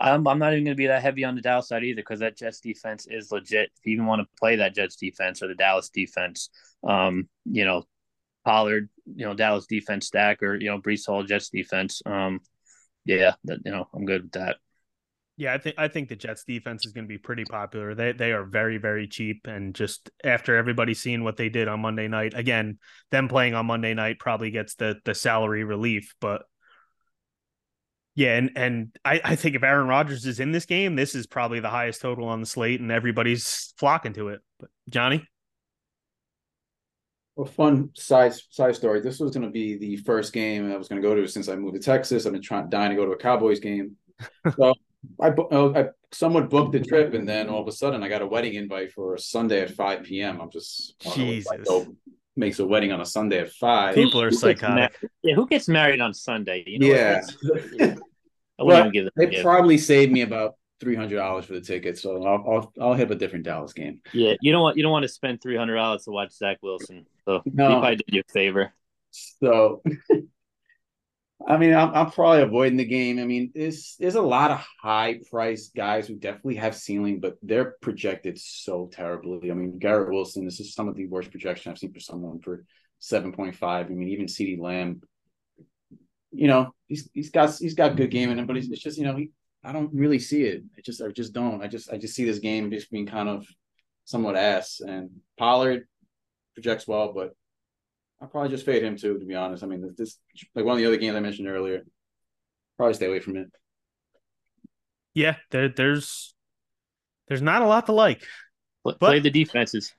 I'm I'm not even going to be that heavy on the Dallas side either, because that Jets defense is legit. If you even want to play that Jets defense or the Dallas defense, um, you know, Pollard, you know, Dallas defense stack, or, you know, Breece Hall, Jets defense. Um, yeah, that, you know, I'm good with that. Yeah, I think I think the Jets defense is going to be pretty popular. They they are very, very cheap. And just after everybody seeing what they did on Monday night, again, them playing on Monday night probably gets the the salary relief. But yeah, and, and I, I think if Aaron Rodgers is in this game, this is probably the highest total on the slate, and everybody's flocking to it. But Johnny? Well, fun side side story. This was going to be the first game I was going to go to since I moved to Texas. I've been trying dying to go to a Cowboys game. So I, I somewhat booked the trip, and then all of a sudden I got a wedding invite for a Sunday at five p.m. I'm just Jesus. Makes a wedding on a Sunday at five. People are who psychotic. Gets, yeah, who gets married on Sunday? You know yeah, I wouldn't give it. They give. Probably saved me about three hundred dollars for the ticket, so I'll, I'll I'll hit a different Dallas game. Yeah, you don't want you don't want to spend three hundred dollars to watch Zach Wilson. So no. He probably did you a favor. So. I mean, I'm, I'm probably avoiding the game. I mean, there's, there's a lot of high-priced guys who definitely have ceiling, but they're projected so terribly. I mean, Garrett Wilson, this is some of the worst projection I've seen for someone for seven point five. I mean, even CeeDee Lamb, you know, he's he's got he's got good game in him, but it's just, you know, he, I don't really see it. I just I just don't. I just I just see this game just being kind of somewhat ass. And Pollard projects well, but I'll probably just fade him too, to be honest. I mean, this like one of the other games I mentioned earlier. Probably stay away from it. Yeah, there, there's there's not a lot to like. But, play the defenses.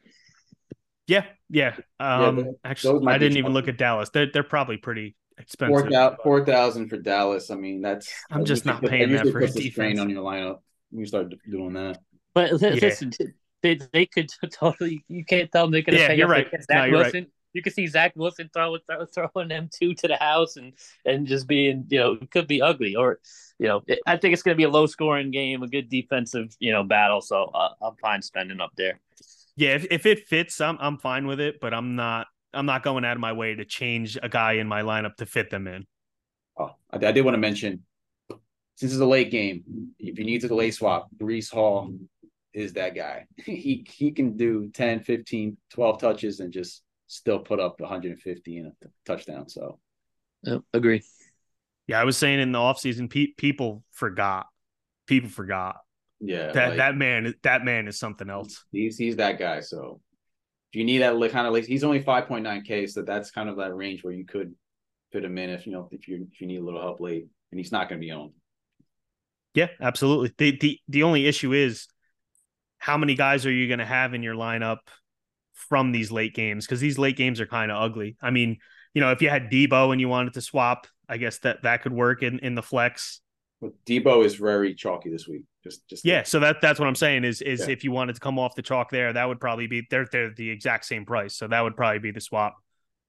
Yeah, yeah. Um, yeah, actually, I didn't even look at Dallas. They're they're probably pretty expensive. Four thousand for Dallas. I mean, that's I'm that's just not put, paying that for his defense on your lineup. You start doing that. But listen, yeah. they they could totally. You can't tell them they could. Yeah, you're right. No, you're right. You can see Zach Wilson throw, throw, throwing them two to the house and, and just being, you know, it could be ugly. Or, you know, it, I think it's going to be a low-scoring game, a good defensive, you know, battle. So uh, I'm fine spending up there. Yeah, if, if it fits, I'm I'm fine with it. But I'm not I'm not going out of my way to change a guy in my lineup to fit them in. Oh, I, I did want to mention, since it's a late game, if you need to delay swap, Breece Hall is that guy. He, he can do ten, fifteen, twelve touches and just – still put up one hundred fifty and a touchdown. So oh, agree. Yeah. I was saying in the offseason, pe- people forgot, people forgot. Yeah. That, like, that man, that man is something else. He's, he's that guy. So if you need that kind of like, he's only five point nine K. So that's kind of that range where you could fit him in if, you know, if you, if you need a little help late, and he's not going to be owned. Yeah, absolutely. The, the, the only issue is how many guys are you going to have in your lineup from these late games, because these late games are kind of ugly. I mean, you know, if you had Debo and you wanted to swap, I guess that that could work in, in the flex. Well, Debo is very chalky this week. Just, just yeah. So that that's what I'm saying is is yeah. If you wanted to come off the chalk there, that would probably be they're they're the exact same price. So that would probably be the swap.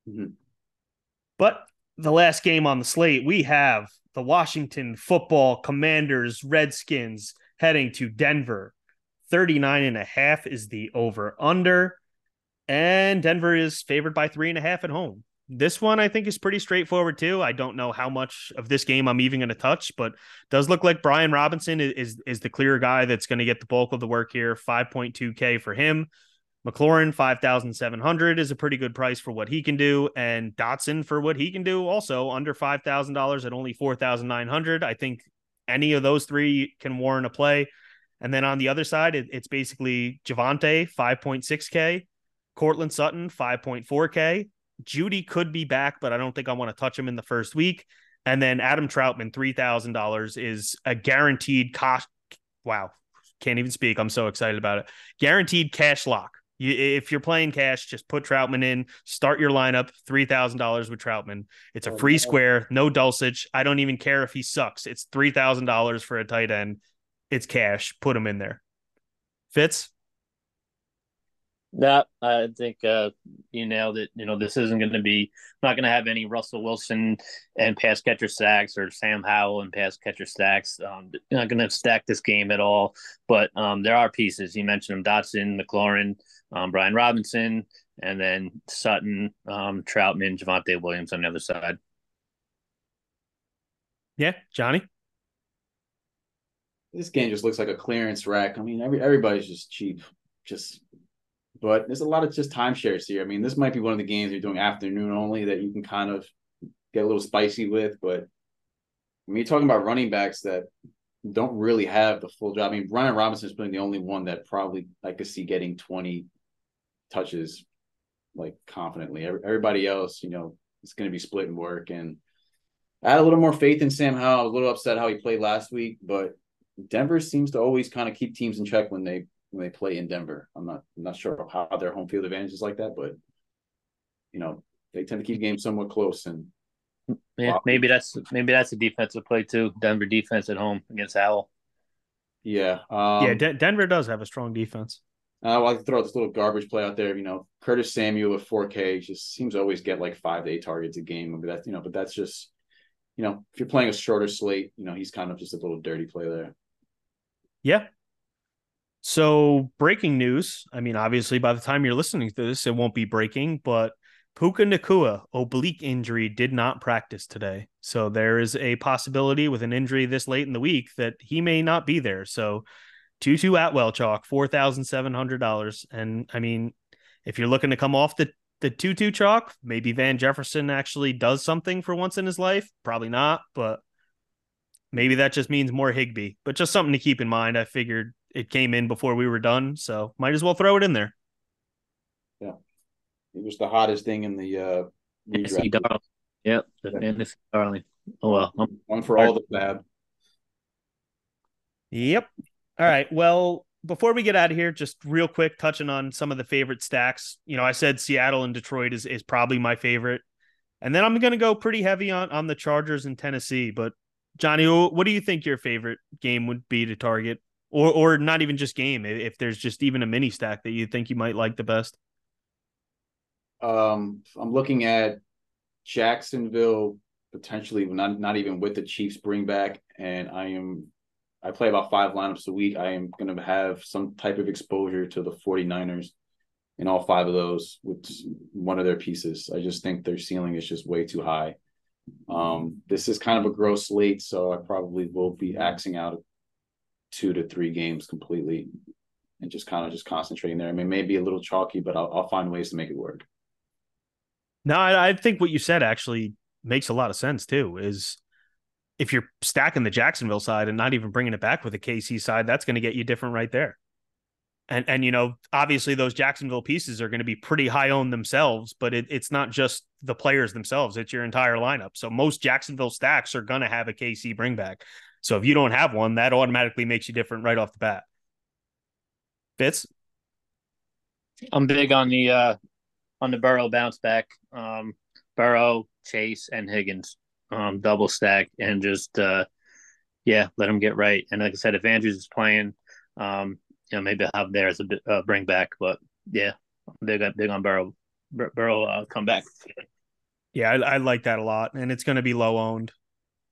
Mm-hmm. But the last game on the slate, we have the Washington Football Commanders Redskins heading to Denver. thirty-nine and a half is the over under. And Denver is favored by three and a half at home. This one, I think, is pretty straightforward, too. I don't know how much of this game I'm even going to touch, but it does look like Brian Robinson is, is the clear guy that's going to get the bulk of the work here. five point two K for him. McLaurin, five thousand seven hundred dollars is a pretty good price for what he can do. And Dotson, for what he can do, also under five thousand dollars at only four thousand nine hundred dollars. I think any of those three can warrant a play. And then on the other side, it, it's basically Javonte, five point six K. Cortland Sutton, five point four K. Judy could be back, but I don't think I want to touch him in the first week. And then Adam Troutman, three thousand dollars is a guaranteed cash. Wow. Can't even speak. I'm so excited about it. Guaranteed cash lock. You, if you're playing cash, just put Troutman in, start your lineup, three thousand dollars with Troutman. It's a free square, no Dulcich. I don't even care if he sucks. It's three thousand dollars for a tight end. It's cash. Put him in there. Fitz? Yeah, I think uh, you nailed it. You know, this isn't going to be – not going to have any Russell Wilson and pass catcher sacks or Sam Howell and pass catcher sacks. Um, they're not going to stack this game at all. But um, there are pieces. You mentioned them, Dotson, McLaurin, um, Brian Robinson, and then Sutton, um, Troutman, Javonte Williams on the other side. Yeah, Johnny? This game just looks like a clearance rack. I mean, every, everybody's just cheap. Just – But there's a lot of just timeshares here. I mean, this might be one of the games you're doing afternoon only that you can kind of get a little spicy with. But I mean, you're talking about running backs that don't really have the full job. I mean, Brian Robinson is probably the only one that probably I could see getting twenty touches, like, confidently. Everybody else, you know, it's going to be split and work. And I had a little more faith in Sam Howell. I was a little upset how he played last week. But Denver seems to always kind of keep teams in check when they – when they play in Denver. I'm not I'm not sure how their home field advantage is like that, but you know, they tend to keep games somewhat close. And yeah, wow. maybe that's maybe that's a defensive play too. Denver defense at home against Howell. Yeah, um, yeah. De- Denver does have a strong defense. I like to throw this little garbage play out there. You know, Curtis Samuel at four K just seems to always get like five to eight targets a game. But that's you know, but that's just you know, if you're playing a shorter slate, you know, he's kind of just a little dirty play there. Yeah. So breaking news, I mean, obviously by the time you're listening to this, it won't be breaking, but Puka Nacua oblique injury did not practice today. So there is a possibility with an injury this late in the week that he may not be there. So Tutu Atwell chalk, four thousand seven hundred dollars. And I mean, if you're looking to come off the, the Tutu chalk, maybe Van Jefferson actually does something for once in his life. Probably not, but maybe that just means more Higbee, but just something to keep in mind. I figured it came in before we were done, so might as well throw it in there. Yeah. It was the hottest thing in the uh fantasy darling. Yep, the yeah. fantasy darling. Oh well. I'm one for all the fab. Yep. All right. Well, before we get out of here, just real quick touching on some of the favorite stacks. You know, I said Seattle and Detroit is is probably my favorite. And then I'm gonna go pretty heavy on, on the Chargers and Tennessee. But Johnny, what do you think your favorite game would be to target? Or or not even just game, if there's just even a mini stack that you think you might like the best? Um, I'm looking at Jacksonville, potentially not, not even with the Chiefs bring back. And I am I play about five lineups a week. I am going to have some type of exposure to the 49ers in all five of those with one of their pieces. I just think their ceiling is just way too high. Um, this is kind of a gross slate, so I probably will be axing out two to three games completely and just kind of just concentrating there. I mean, maybe a little chalky, but I'll, I'll find ways to make it work. No, I, I think what you said actually makes a lot of sense too, is if you're stacking the Jacksonville side and not even bringing it back with the K C side, that's going to get you different right there. And, and, you know, obviously those Jacksonville pieces are going to be pretty high owned themselves, but it, it's not just the players themselves. It's your entire lineup. So most Jacksonville stacks are going to have a K C bring back. So if you don't have one, that automatically makes you different right off the bat. Fitz? I'm big on the uh, on the Burrow bounce back. Um, Burrow, Chase, and Higgins. Um, double stack and just, uh, yeah, let them get right. And like I said, if Andrews is playing, um, you know, maybe I'll have there as a uh, bring back. But, yeah, I'm big, big on Burrow. Bur- Burrow uh, come back. Yeah, I, I like that a lot. And it's going to be low-owned.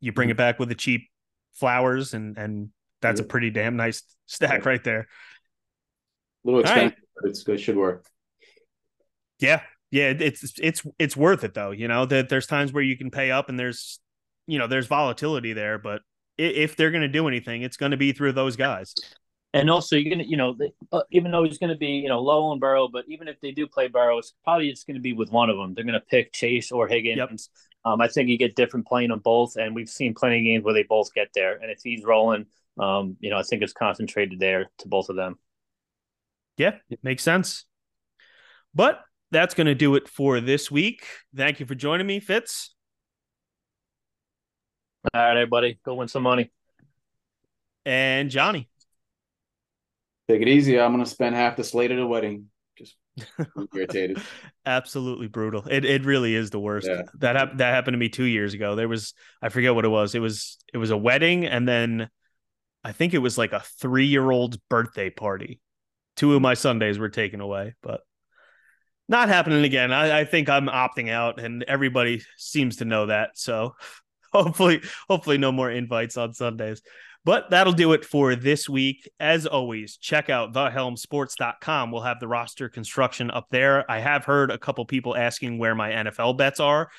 You bring it back with a cheap Flowers and and that's yeah. a pretty damn nice stack right there. A little expensive, right. But it's, it should work. Yeah, yeah, it's it's it's worth it though. You know that there's times where you can pay up and there's you know there's volatility there, but if they're going to do anything, it's going to be through those guys. And also, you're gonna you know even though he's going to be you know low on Burrow, but even if they do play Burrow, it's probably just going to be with one of them. They're going to pick Chase or Higgins. Yep. Um, I think you get different playing on both, and we've seen plenty of games where they both get there. And if he's rolling, um, you know, I think it's concentrated there to both of them. Yeah, it makes sense. But that's going to do it for this week. Thank you for joining me, Fitz. All right, everybody, go win some money. And Johnny. Take it easy. I'm going to spend half the slate at a wedding. Just irritated. Absolutely brutal. It it really is the worst. Yeah. That hap- that happened to me two years ago. There was I forget what it was. It was it was a wedding, and then I think it was like a three year old's birthday party. two of my Sundays were taken away, but not happening again. I, I think I'm opting out, and everybody seems to know that. So hopefully, hopefully no more invites on Sundays. But that'll do it for this week. As always, check out the helm sports dot com. We'll have the roster construction up there. I have heard a couple people asking where my N F L bets are.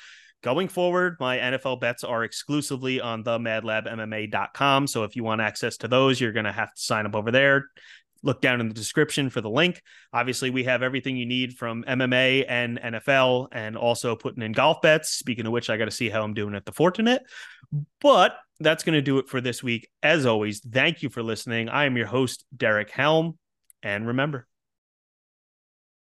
Going forward, my N F L bets are exclusively on the mad lab M M A dot com. So if you want access to those, you're going to have to sign up over there. Look down in the description for the link. Obviously, we have everything you need from M M A and N F L, and also putting in golf bets. Speaking of which, I got to see how I'm doing at the Fortinet. But that's going to do it for this week. As always, thank you for listening. I am your host, Derek Helm. And remember,